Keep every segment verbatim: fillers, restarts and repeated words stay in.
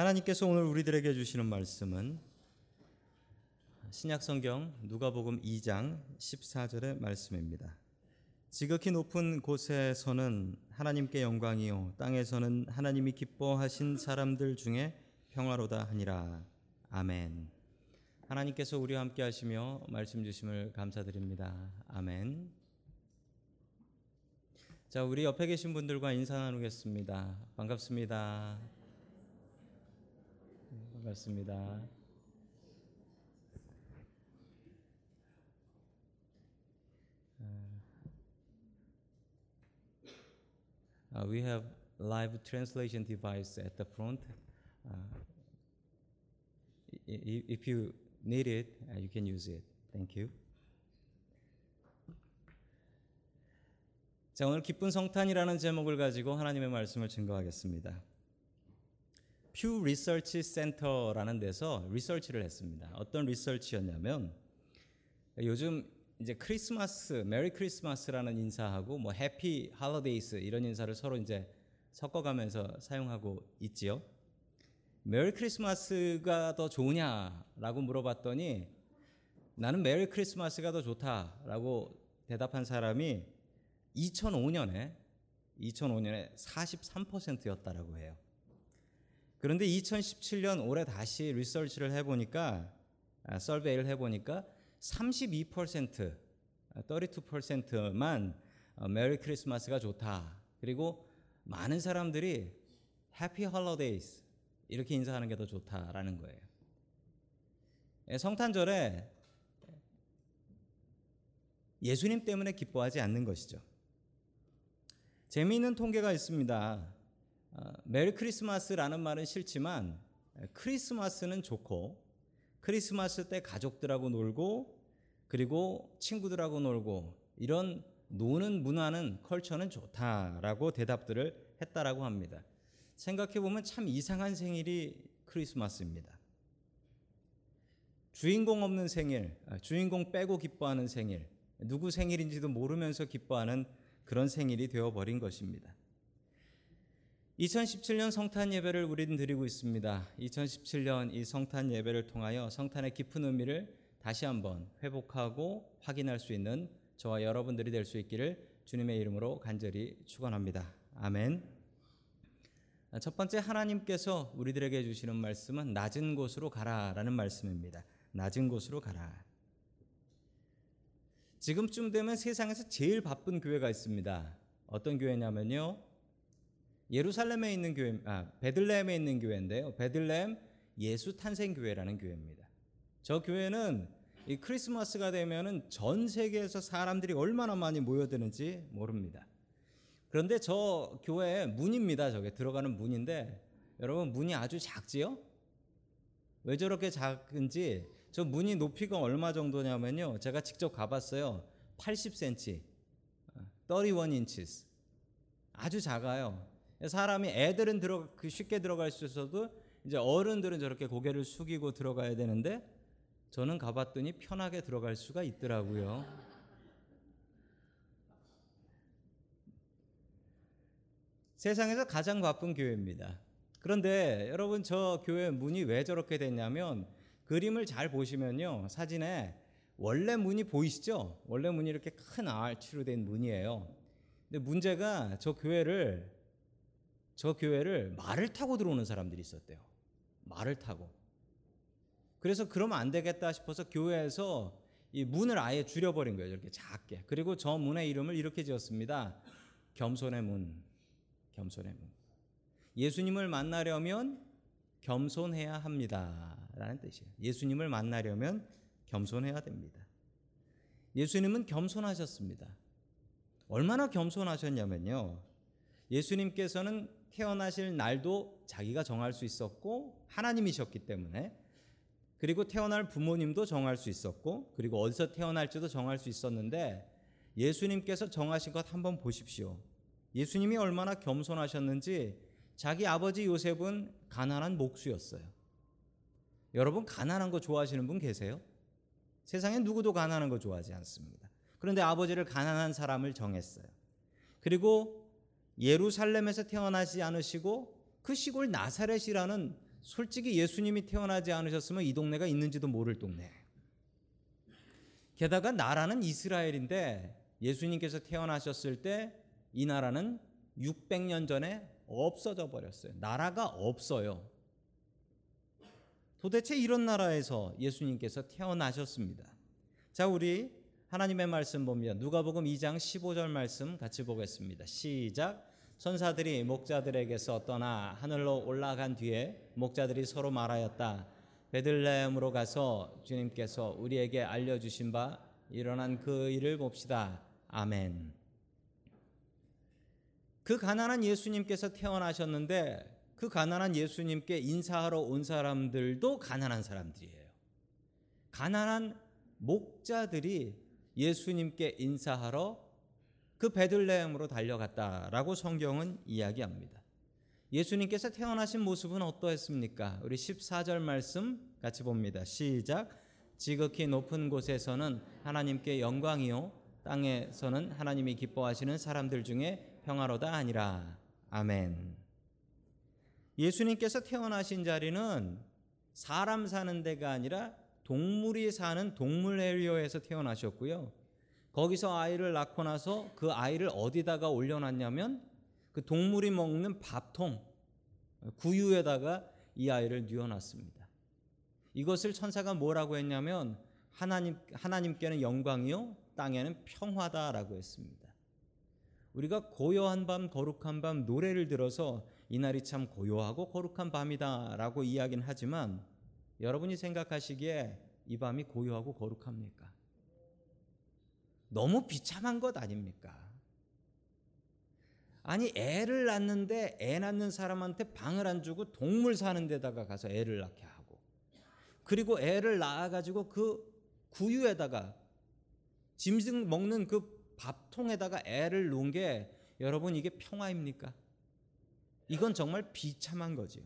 하나님께서 오늘 우리들에게 주시는 말씀은 신약성경 누가복음 이 장 십사 절의 말씀입니다. 지극히 높은 곳에서는 하나님께 영광이요 땅에서는 하나님이 기뻐하신 사람들 중에 평화로다 하니라. 아멘. 하나님께서 우리와 함께 하시며 말씀 주심을 감사드립니다. 아멘. 자, 우리 옆에 계신 분들과 인사 나누겠습니다. 반갑습니다. 반갑습니다. Uh, we have live translation device at the front. Uh, if you need it, uh, you can use it. Thank you. 자, 오늘 기쁜 성탄이라는 제목을 가지고 하나님의 말씀을 증거하겠습니다. 퓨 리서치 센터라는 데서 리서치를 했습니다. 어떤 리서치였냐면 요즘 이제 크리스마스, 메리 크리스마스라는 인사하고 뭐 해피 할리데이스 이런 인사를 서로 이제 섞어가면서 사용하고 있지요. 메리 크리스마스가 더 좋으냐라고 물어봤더니 나는 메리 크리스마스가 더 좋다라고 대답한 사람이 이천오 년에 사십삼 퍼센트였다라고 해요. 그런데 이천십칠 년 올해 다시 리서치를 해보니까 아, 서베이를 해보니까 삼십이 퍼센트, 삼십이 퍼센트만 메리 크리스마스가 좋다. 그리고 많은 사람들이 해피 할리데이스 이렇게 인사하는 게 더 좋다라는 거예요. 성탄절에 예수님 때문에 기뻐하지 않는 것이죠. 재미있는 통계가 있습니다. 메리 크리스마스라는 말은 싫지만 크리스마스는 좋고 크리스마스 때 가족들하고 놀고 그리고 친구들하고 놀고 이런 노는 문화는 컬처는 좋다라고 대답들을 했다라고 합니다. 생각해보면 참 이상한 생일이 크리스마스입니다. 주인공 없는 생일, 주인공 빼고 기뻐하는 생일, 누구 생일인지도 모르면서 기뻐하는 그런 생일이 되어버린 것입니다. 이천십칠 년 성탄 예배를 우리는 드리고 있습니다. 이천십칠 년 이 성탄 예배를 통하여 성탄의 깊은 의미를 다시 한번 회복하고 확인할 수 있는 저와 여러분들이 될 수 있기를 주님의 이름으로 간절히 축원합니다. 아멘. 첫 번째, 하나님께서 우리들에게 주시는 말씀은 낮은 곳으로 가라라는 말씀입니다. 낮은 곳으로 가라. 지금쯤 되면 세상에서 제일 바쁜 교회가 있습니다. 어떤 교회냐면요, 예루살렘에 있는 교회, 아, 베들레헴에 있는 교회인데요. 베들레헴 예수 탄생 교회라는 교회입니다. 저 교회는 이 크리스마스가 되면은 전 세계에서 사람들이 얼마나 많이 모여드는지 모릅니다. 그런데 저 교회의 문입니다. 저게 들어가는 문인데 여러분, 문이 아주 작지요? 왜 저렇게 작은지 저 문이 높이가 얼마 정도냐면요, 제가 직접 가봤어요. 팔십 센티미터, 삼십일 인치, 아주 작아요. 사람이, 애들은 들어 쉽게 들어갈 수 있어도 이제 어른들은 저렇게 고개를 숙이고 들어가야 되는데 저는 가봤더니 편하게 들어갈 수가 있더라고요. 세상에서 가장 바쁜 교회입니다. 그런데 여러분, 저 교회 문이 왜 저렇게 됐냐면 그림을 잘 보시면요, 사진에 원래 문이 보이시죠? 원래 문이 이렇게 큰 R치로 된 문이에요. 근데 문제가 저 교회를 저 교회를 말을 타고 들어오는 사람들이 있었대요. 말을 타고. 그래서 그러면 안 되겠다 싶어서 교회에서 이 문을 아예 줄여버린 거예요. 이렇게 작게. 그리고 저 문의 이름을 이렇게 지었습니다. 겸손의 문. 겸손의 문. 예수님을 만나려면 겸손해야 합니다. 라는 뜻이에요. 예수님을 만나려면 겸손해야 됩니다. 예수님은 겸손하셨습니다. 얼마나 겸손하셨냐면요, 예수님께서는 태어나실 날도 자기가 정할 수 있었고 하나님이셨기 때문에, 그리고 태어날 부모님도 정할 수 있었고, 그리고 어디서 태어날지도 정할 수 있었는데 예수님께서 정하신 것 한번 보십시오. 예수님이 얼마나 겸손하셨는지, 자기 아버지 요셉은 가난한 목수였어요. 여러분, 가난한 거 좋아하시는 분 계세요? 세상에 누구도 가난한 거 좋아하지 않습니다. 그런데 아버지를 가난한 사람을 정했어요. 그리고 예루살렘에서 태어나지 않으시고 그 시골 나사렛이라는 솔직히 예수님이 태어나지 않으셨으면 이 동네가 있는지도 모를 동네, 게다가 나라는 이스라엘인데 예수님께서 태어나셨을 때 이 나라는 육백 년 전에 없어져 버렸어요. 나라가 없어요. 도대체 이런 나라에서 예수님께서 태어나셨습니다. 자, 우리 하나님의 말씀 봅니다. 누가복음 이 장 십오 절 말씀 같이 보겠습니다. 시작. 천사들이 목자들에게서 떠나 하늘로 올라간 뒤에 목자들이 서로 말하였다. 베들레헴으로 가서 주님께서 우리에게 알려주신 바 일어난 그 일을 봅시다. 아멘. 그 가난한 예수님께서 태어나셨는데 그 가난한 예수님께 인사하러 온 사람들도 가난한 사람들이에요. 가난한 목자들이 예수님께 인사하러 그 베들레헴으로 달려갔다라고 성경은 이야기합니다. 예수님께서 태어나신 모습은 어떠했습니까? 우리 십사 절 말씀 같이 봅니다. 시작. 지극히 높은 곳에서는 하나님께 영광이요 땅에서는 하나님이 기뻐하시는 사람들 중에 평화로다 하니라. 아멘. 예수님께서 태어나신 자리는 사람 사는 데가 아니라 동물이 사는 동물 에리어에서 태어나셨고요. 거기서 아이를 낳고 나서 그 아이를 어디다가 올려놨냐면 그 동물이 먹는 밥통, 구유에다가 이 아이를 뉘어놨습니다. 이것을 천사가 뭐라고 했냐면 하나님, 하나님께는 영광이요 땅에는 평화다라고 했습니다. 우리가 고요한 밤 거룩한 밤 노래를 들어서 이날이 참 고요하고 거룩한 밤이다 라고 이야기는 하지만 여러분이 생각하시기에 이 밤이 고요하고 거룩합니까? 너무 비참한 것 아닙니까? 아니, 애를 낳는데 애 낳는 사람한테 방을 안 주고 동물 사는 데다가 가서 애를 낳게 하고, 그리고 애를 낳아가지고 그 구유에다가 짐승 먹는 그 밥통에다가 애를 놓은 게 여러분 이게 평화입니까? 이건 정말 비참한 거지요.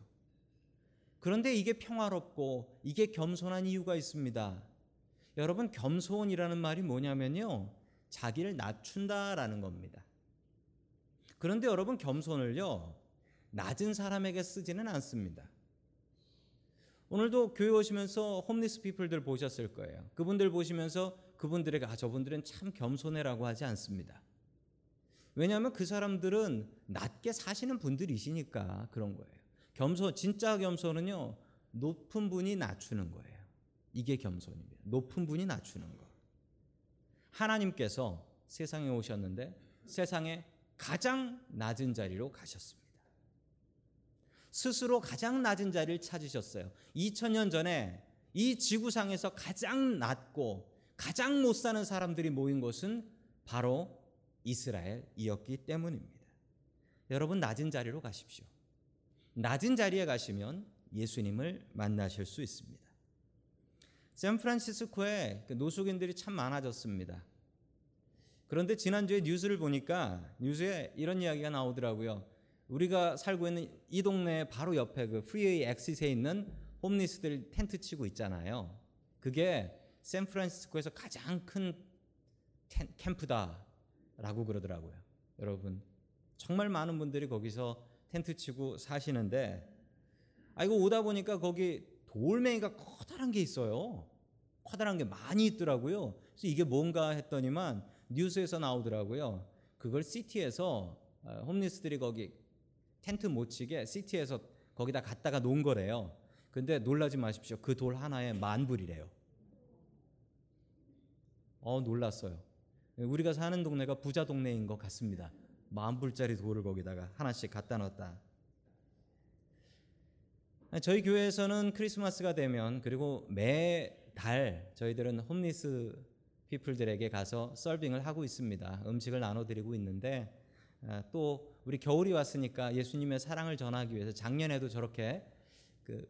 그런데 이게 평화롭고 이게 겸손한 이유가 있습니다. 여러분, 겸손이라는 말이 뭐냐면요, 자기를 낮춘다라는 겁니다. 그런데 여러분, 겸손을요 낮은 사람에게 쓰지는 않습니다. 오늘도 교회 오시면서 홈리스 피플들 보셨을 거예요. 그분들 보시면서 그분들에게 아 저분들은 참 겸손해라고 하지 않습니다. 왜냐하면 그 사람들은 낮게 사시는 분들이시니까 그런 거예요. 겸손, 진짜 겸손은요 높은 분이 낮추는 거예요. 이게 겸손입니다. 높은 분이 낮추는 거. 하나님께서 세상에 오셨는데 세상에 가장 낮은 자리로 가셨습니다. 스스로 가장 낮은 자리를 찾으셨어요. 이천 년 전에 이 지구상에서 가장 낮고 가장 못 사는 사람들이 모인 곳은 바로 이스라엘이었기 때문입니다. 여러분, 낮은 자리로 가십시오. 낮은 자리에 가시면 예수님을 만나실 수 있습니다. 샌프란시스코에 노숙인들이 참 많아졌습니다. 그런데 지난주에 뉴스를 보니까 뉴스에 이런 이야기가 나오더라고요. 우리가 살고 있는 이 동네 바로 옆에 그 프리웨이 엑시스에 있는 홈리스들 텐트 치고 있잖아요. 그게 샌프란시스코에서 가장 큰 텐, 캠프다 라고 그러더라고요. 여러분, 정말 많은 분들이 거기서 텐트 치고 사시는데, 아 이거 오다 보니까 거기 돌멩이가 커다란 게 있어요. 커다란 게 많이 있더라고요. 그래서 이게 뭔가 했더니만 뉴스에서 나오더라고요. 그걸 시티에서 홈리스들이 거기 텐트 못 치게 시티에서 거기다 갖다가 놓은 거래요. 근데 놀라지 마십시오. 그 돌 하나에 만 불이래요. 어 놀랐어요. 우리가 사는 동네가 부자 동네인 것 같습니다. 만 불짜리 돌을 거기다가 하나씩 갖다 놨다. 저희 교회에서는 크리스마스가 되면, 그리고 매달 저희들은 홈리스 피플들에게 가서 서빙을 하고 있습니다. 음식을 나눠드리고 있는데, 또 우리 겨울이 왔으니까 예수님의 사랑을 전하기 위해서 작년에도 저렇게 그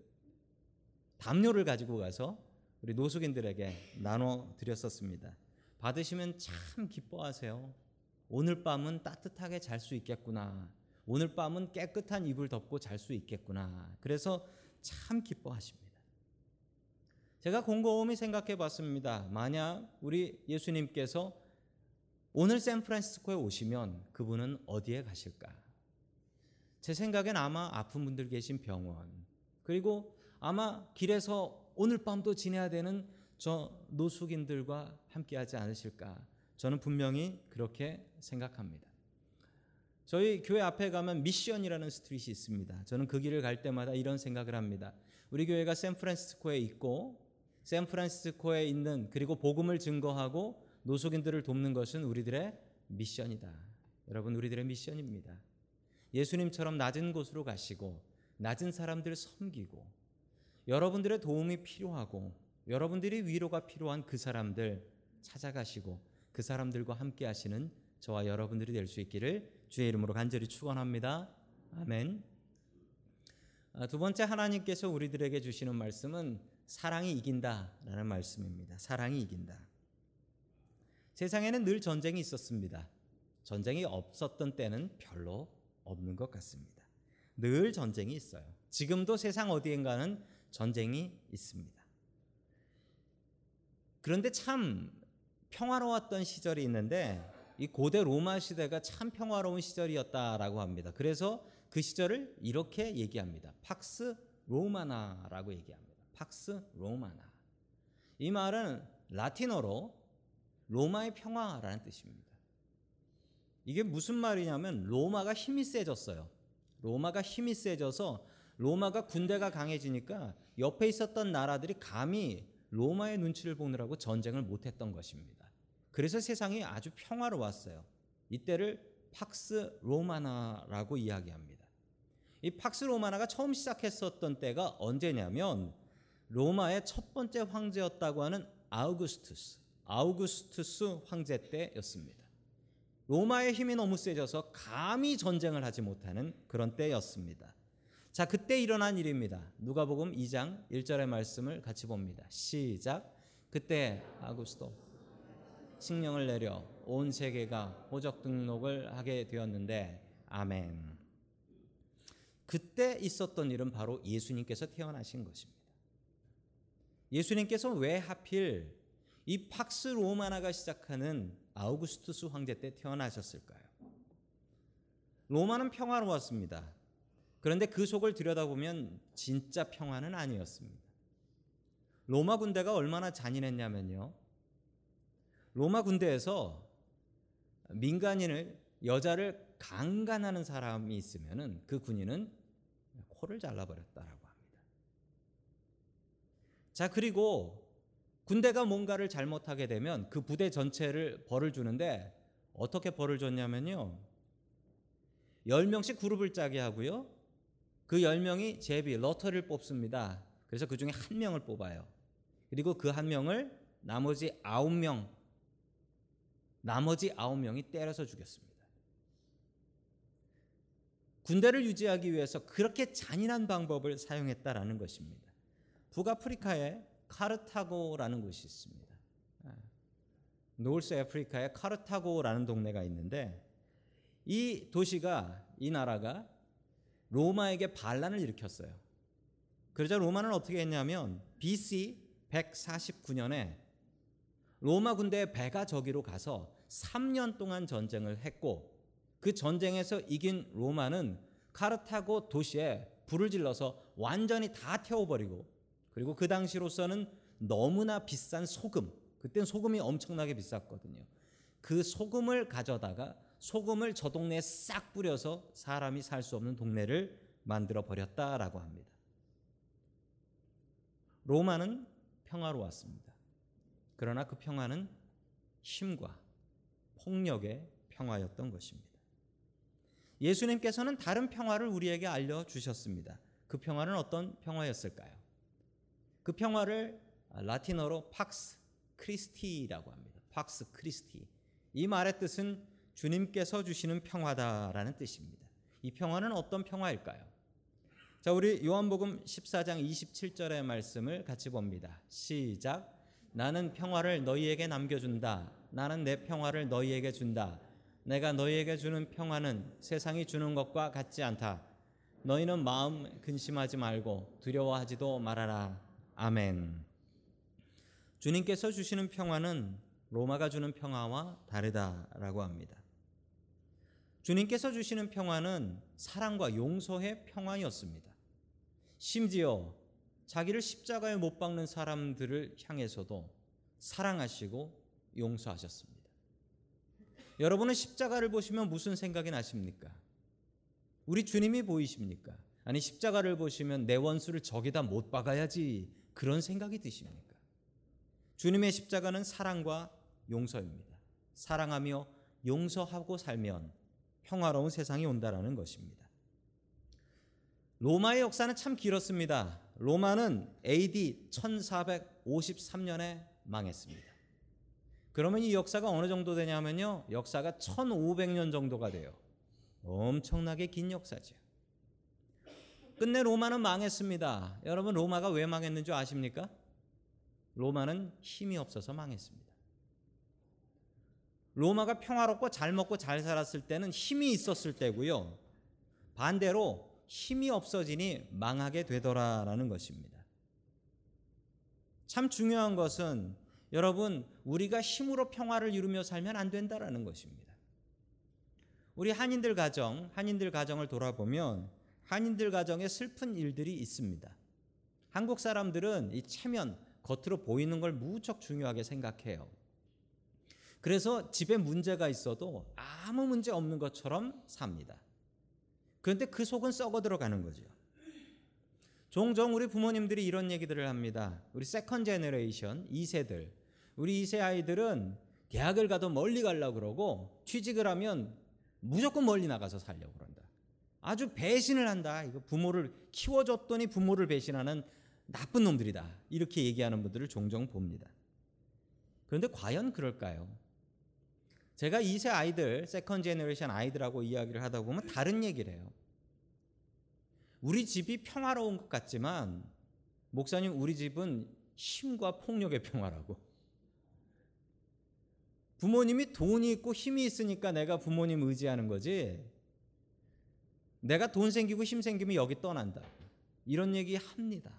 담요를 가지고 가서 우리 노숙인들에게 나눠드렸었습니다. 받으시면 참 기뻐하세요. 오늘 밤은 따뜻하게 잘 수 있겠구나. 오늘 밤은 깨끗한 이불 덮고 잘 수 있겠구나. 그래서 참 기뻐하십니다. 제가 곰곰이 생각해 봤습니다. 만약 우리 예수님께서 오늘 샌프란시스코에 오시면 그분은 어디에 가실까? 제 생각엔 아마 아픈 분들 계신 병원, 그리고 아마 길에서 오늘 밤도 지내야 되는 저 노숙인들과 함께하지 않으실까, 저는 분명히 그렇게 생각합니다. 저희 교회 앞에 가면 미션이라는 스트릿이 있습니다. 저는 그 길을 갈 때마다 이런 생각을 합니다. 우리 교회가 샌프란시스코에 있고 샌프란시스코에 있는, 그리고 복음을 증거하고 노숙인들을 돕는 것은 우리들의 미션이다. 여러분, 우리들의 미션입니다. 예수님처럼 낮은 곳으로 가시고 낮은 사람들을 섬기고 여러분들의 도움이 필요하고 여러분들이 위로가 필요한 그 사람들 찾아가시고 그 사람들과 함께 하시는 저와 여러분들이 될 수 있기를 주의 이름으로 간절히 축원합니다. 아멘. 두 번째, 하나님께서 우리들에게 주시는 말씀은 사랑이 이긴다라는 말씀입니다. 사랑이 이긴다. 세상에는 늘 전쟁이 있었습니다. 전쟁이 없었던 때는 별로 없는 것 같습니다. 늘 전쟁이 있어요. 지금도 세상 어디엔가는 전쟁이 있습니다. 그런데 참 평화로웠던 시절이 있는데, 이 고대 로마 시대가 참 평화로운 시절이었다라고 합니다. 그래서 그 시절을 이렇게 얘기합니다. 팍스 로마나라고 얘기합니다. 팍스 로마나. 이 말은 라틴어로 로마의 평화라는 뜻입니다. 이게 무슨 말이냐면 로마가 힘이 세졌어요. 로마가 힘이 세져서 로마가 군대가 강해지니까 옆에 있었던 나라들이 감히 로마의 눈치를 보느라고 전쟁을 못했던 것입니다. 그래서 세상이 아주 평화로웠어요. 이때를 팍스 로마나라고 이야기합니다. 이 팍스 로마나가 처음 시작했었던 때가 언제냐면 로마의 첫 번째 황제였다고 하는 아우구스투스, 아우구스투스 황제 때였습니다. 로마의 힘이 너무 세져서 감히 전쟁을 하지 못하는 그런 때였습니다. 자, 그때 일어난 일입니다. 누가복음 이 장 일 절의 말씀을 같이 봅니다. 시작. 그때 아우구스토 칙령을 내려 온 세계가 호적 등록을 하게 되었는데, 아멘. 그때 있었던 일은 바로 예수님께서 태어나신 것입니다. 예수님께서 왜 하필 이 팍스 로마나가 시작하는 아우구스투스 황제 때 태어나셨을까요? 로마는 평화로웠습니다. 그런데 그 속을 들여다보면 진짜 평화는 아니었습니다. 로마 군대가 얼마나 잔인했냐면요, 로마 군대에서 민간인을, 여자를 강간하는 사람이 있으면은 그 군인은 코를 잘라버렸다라고 합니다. 자, 그리고 군대가 뭔가를 잘못하게 되면 그 부대 전체를 벌을 주는데 어떻게 벌을 줬냐면요, 열 명씩 그룹을 짜게 하고요, 그 열 명이 제비, 러터를 뽑습니다. 그래서 그 중에 한 명을 뽑아요. 그리고 그 한 명을 나머지 아홉 명, 나머지 아홉 명이 때려서 죽였습니다. 군대를 유지하기 위해서 그렇게 잔인한 방법을 사용했다라는 것입니다. 북아프리카에 카르타고라는 곳이 있습니다. 노스 아프리카의 카르타고라는 동네가 있는데, 이 도시가, 이 나라가 로마에게 반란을 일으켰어요. 그러자 로마는 어떻게 했냐면 비씨 백사십구 년에 로마 군대의 배가 저기로 가서 삼 년 동안 전쟁을 했고, 그 전쟁에서 이긴 로마는 카르타고 도시에 불을 질러서 완전히 다 태워버리고, 그리고 그 당시로서는 너무나 비싼 소금, 그때는 소금이 엄청나게 비쌌거든요. 그 소금을 가져다가 소금을 저 동네에 싹 뿌려서 사람이 살 수 없는 동네를 만들어버렸다라고 합니다. 로마는 평화로웠습니다. 그러나 그 평화는 힘과 폭력의 평화였던 것입니다. 예수님께서는 다른 평화를 우리에게 알려주셨습니다. 그 평화는 어떤 평화였을까요? 그 평화를 라틴어로 팍스 크리스티라고 합니다. 팍스 크리스티. 이 말의 뜻은 주님께서 주시는 평화다라는 뜻입니다. 이 평화는 어떤 평화일까요? 자, 우리 요한복음 십사 장 이십칠 절의 말씀을 같이 봅니다. 시작. 나는 평화를 너희에게 남겨준다. 나는 내 평화를 너희에게 준다. 내가 너희에게 주는 평화는 세상이 주는 것과 같지 않다. 너희는 마음 근심하지 말고 두려워하지도 말아라. 아멘. 주님께서 주시는 평화는 로마가 주는 평화와 다르다라고 합니다. 주님께서 주시는 평화는 사랑과 용서의 평화였습니다. 심지어 자기를 십자가에 못 박는 사람들을 향해서도 사랑하시고 용서하셨습니다. 여러분은 십자가를 보시면 무슨 생각이 나십니까? 우리 주님이 보이십니까? 아니, 십자가를 보시면 내 원수를 저기다 못 박아야지, 그런 생각이 드십니까? 주님의 십자가는 사랑과 용서입니다. 사랑하며 용서하고 살면 평화로운 세상이 온다라는 것입니다. 로마의 역사는 참 길었습니다. 로마는 에이디 천사백오십삼 년에 망했습니다. 그러면 이 역사가 어느 정도 되냐면요, 역사가 천오백 년 정도가 돼요. 엄청나게 긴 역사죠. 끝내 로마는 망했습니다. 여러분, 로마가 왜 망했는지 아십니까? 로마는 힘이 없어서 망했습니다. 로마가 평화롭고 잘 먹고 잘 살았을 때는 힘이 있었을 때고요, 반대로 힘이 없어지니 망하게 되더라라는 것입니다. 참 중요한 것은, 여러분, 우리가 힘으로 평화를 이루며 살면 안 된다라는 것입니다. 우리 한인들 가정, 한인들 가정을 돌아보면 한인들 가정에 슬픈 일들이 있습니다. 한국 사람들은 이 체면, 겉으로 보이는 걸 무척 중요하게 생각해요. 그래서 집에 문제가 있어도 아무 문제 없는 것처럼 삽니다. 그런데 그 속은 썩어 들어가는 거죠. 종종 우리 부모님들이 이런 얘기들을 합니다. 우리 세컨 제너레이션, 이 세들, 우리 이 세 아이들은 대학을 가도 멀리 가려고 그러고, 취직을 하면 무조건 멀리 나가서 살려고 그런다. 아주 배신을 한다. 이거 부모를 키워줬더니 부모를 배신하는 나쁜 놈들이다. 이렇게 얘기하는 분들을 종종 봅니다. 그런데 과연 그럴까요? 제가 이 세 아이들, 세컨 제너레이션 아이들하고 이야기를 하다 보면 다른 얘기를 해요. 우리 집이 평화로운 것 같지만, 목사님, 우리 집은 힘과 폭력의 평화라고. 부모님이 돈이 있고 힘이 있으니까 내가 부모님 의지하는 거지, 내가 돈 생기고 힘 생기면 여기 떠난다. 이런 얘기 합니다.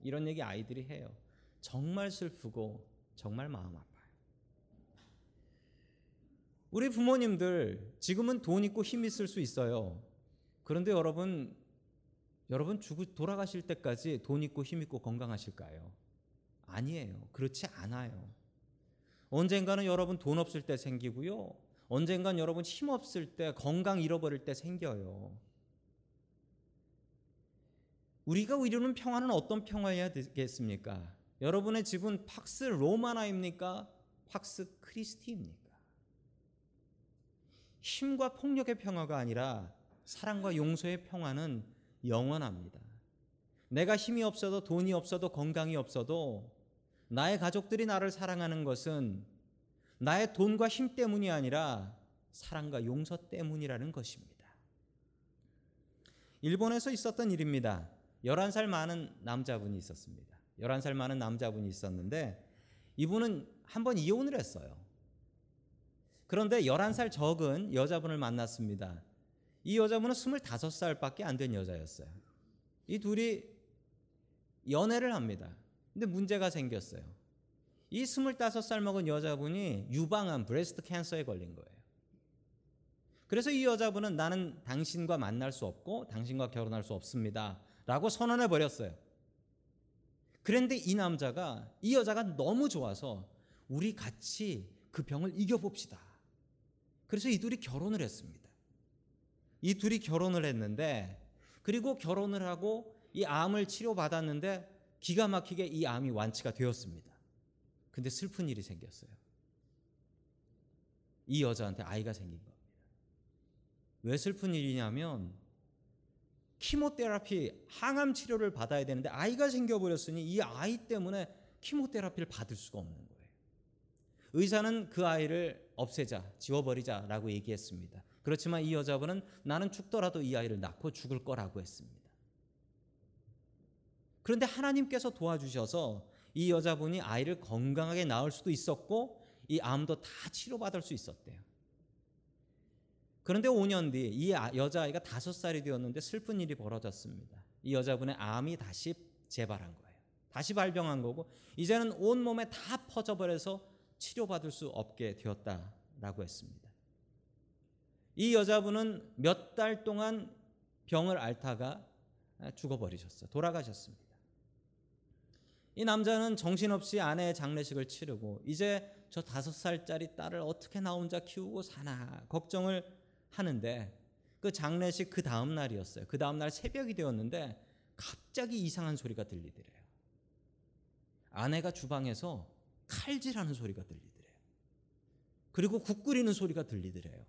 이런 얘기 아이들이 해요. 정말 슬프고 정말 마음 아파요. 우리 부모님들, 지금은 돈 있고 힘 있을 수 있어요. 그런데 여러분, 여러분 죽고 돌아가실 때까지 돈 있고 힘 있고 건강하실까요? 아니에요. 그렇지 않아요. 언젠가는 여러분 돈 없을 때 생기고요, 언젠간 여러분 힘 없을 때, 건강 잃어버릴 때 생겨요. 우리가 이루는 평화는 어떤 평화여야 되겠습니까? 여러분의 집은 팍스 로마나입니까? 팍스 크리스티입니까? 힘과 폭력의 평화가 아니라 사랑과 용서의 평화는 영원합니다. 내가 힘이 없어도, 돈이 없어도, 건강이 없어도 나의 가족들이 나를 사랑하는 것은 나의 돈과 힘 때문이 아니라 사랑과 용서 때문이라는 것입니다. 일본에서 있었던 일입니다. 열한 살 많은 남자분이 있었습니다. 열한 살 많은 남자분이 있었는데 이분은 한번 이혼을 했어요. 그런데 열한 살 적은 여자분을 만났습니다. 이 여자분은 스물다섯 살밖에 안 된 여자였어요. 이 둘이 연애를 합니다. 근데 문제가 생겼어요. 이 스물다섯 살 먹은 여자분이 유방암, 브레스트 캔서에 걸린 거예요. 그래서 이 여자분은 나는 당신과 만날 수 없고 당신과 결혼할 수 없습니다 라고 선언해버렸어요. 그런데 이 남자가, 이 여자가 너무 좋아서 우리 같이 그 병을 이겨봅시다. 그래서 이 둘이 결혼을 했습니다. 이 둘이 결혼을 했는데, 그리고 결혼을 하고 이 암을 치료받았는데 기가 막히게 이 암이 완치가 되었습니다. 근데 슬픈 일이 생겼어요. 이 여자한테 아이가 생긴 겁니다. 왜 슬픈 일이냐면, 키모테라피, 항암 치료를 받아야 되는데 아이가 생겨버렸으니 이 아이 때문에 키모테라피를 받을 수가 없는 거예요. 의사는 그 아이를 없애자, 지워버리자라고 얘기했습니다. 그렇지만 이 여자분은 나는 죽더라도 이 아이를 낳고 죽을 거라고 했습니다. 그런데 하나님께서 도와주셔서 이 여자분이 아이를 건강하게 낳을 수도 있었고 이 암도 다 치료받을 수 있었대요. 그런데 오 년 뒤 이 여자아이가 다섯 살이 되었는데 슬픈 일이 벌어졌습니다. 이 여자분의 암이 다시 재발한 거예요. 다시 발병한 거고, 이제는 온몸에 다 퍼져버려서 치료받을 수 없게 되었다라고 했습니다. 이 여자분은 몇 달 동안 병을 앓다가 죽어버리셨어요. 돌아가셨습니다. 이 남자는 정신없이 아내의 장례식을 치르고 이제 저 다섯 살짜리 딸을 어떻게 나 혼자 키우고 사나 걱정을 하는데, 그 장례식 그 다음 날이었어요. 그 다음 날 새벽이 되었는데 갑자기 이상한 소리가 들리더래요. 아내가 주방에서 칼질하는 소리가 들리더래요. 그리고 국 끓이는 소리가 들리더래요.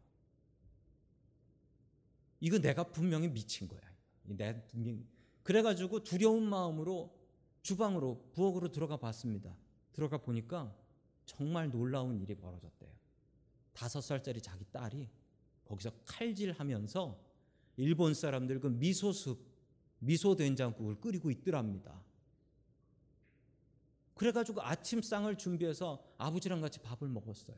이거 내가 분명히 미친 거야. 내 그래가지고 두려운 마음으로 주방으로 부엌으로 들어가 봤습니다. 들어가 보니까 정말 놀라운 일이 벌어졌대요. 다섯 살짜리 자기 딸이 거기서 칼질하면서 일본 사람들 그 미소숲, 미소 된장국을 끓이고 있더랍니다. 그래가지고 아침상을 준비해서 아버지랑 같이 밥을 먹었어요.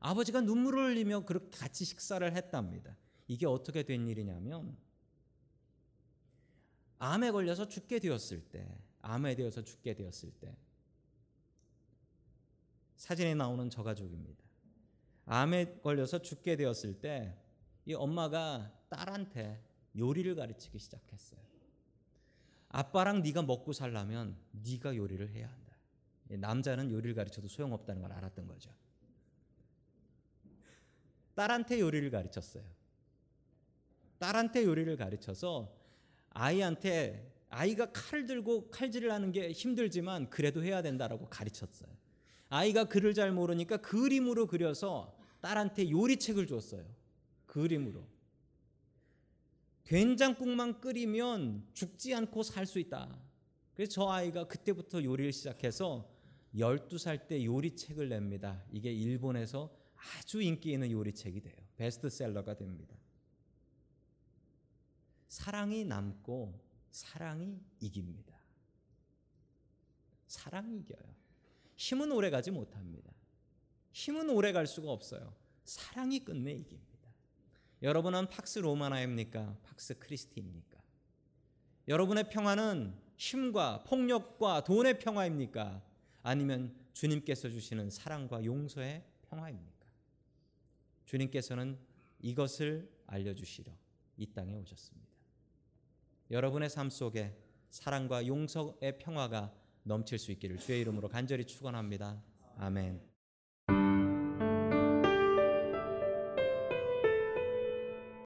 아버지가 눈물을 흘리며 그렇게 같이 식사를 했답니다. 이게 어떻게 된 일이냐면, 암에 걸려서 죽게 되었을 때, 암에 되어서 죽게 되었을 때, 사진에 나오는 저 가족입니다. 암에 걸려서 죽게 되었을 때 이 엄마가 딸한테 요리를 가르치기 시작했어요. 아빠랑 네가 먹고 살려면 네가 요리를 해야 한다. 남자는 요리를 가르쳐도 소용없다는 걸 알았던 거죠. 딸한테 요리를 가르쳤어요. 딸한테 요리를 가르쳐서 아이한테, 아이가 칼을 들고 칼질을 하는 게 힘들지만 그래도 해야 된다라고 가르쳤어요. 아이가 글을 잘 모르니까 그림으로 그려서 딸한테 요리책을 줬어요. 그림으로. 된장국만 끓이면 죽지 않고 살 수 있다. 그래서 저 아이가 그때부터 요리를 시작해서 열두 살 때 요리책을 냅니다. 이게 일본에서 아주 인기 있는 요리책이 돼요. 베스트셀러가 됩니다. 사랑이 남고 사랑이 이깁니다. 사랑이 이겨요. 힘은 오래가지 못합니다. 힘은 오래갈 수가 없어요. 사랑이 끝내 이깁니다. 여러분은 팍스 로마나입니까? 팍스 크리스티입니까? 여러분의 평화는 힘과 폭력과 돈의 평화입니까? 아니면 주님께서 주시는 사랑과 용서의 평화입니까? 주님께서는 이것을 알려주시려 이 땅에 오셨습니다. 여러분의 삶 속에 사랑과 용서의 평화가 넘칠 수 있기를 주의 이름으로 간절히 축원합니다. 아멘.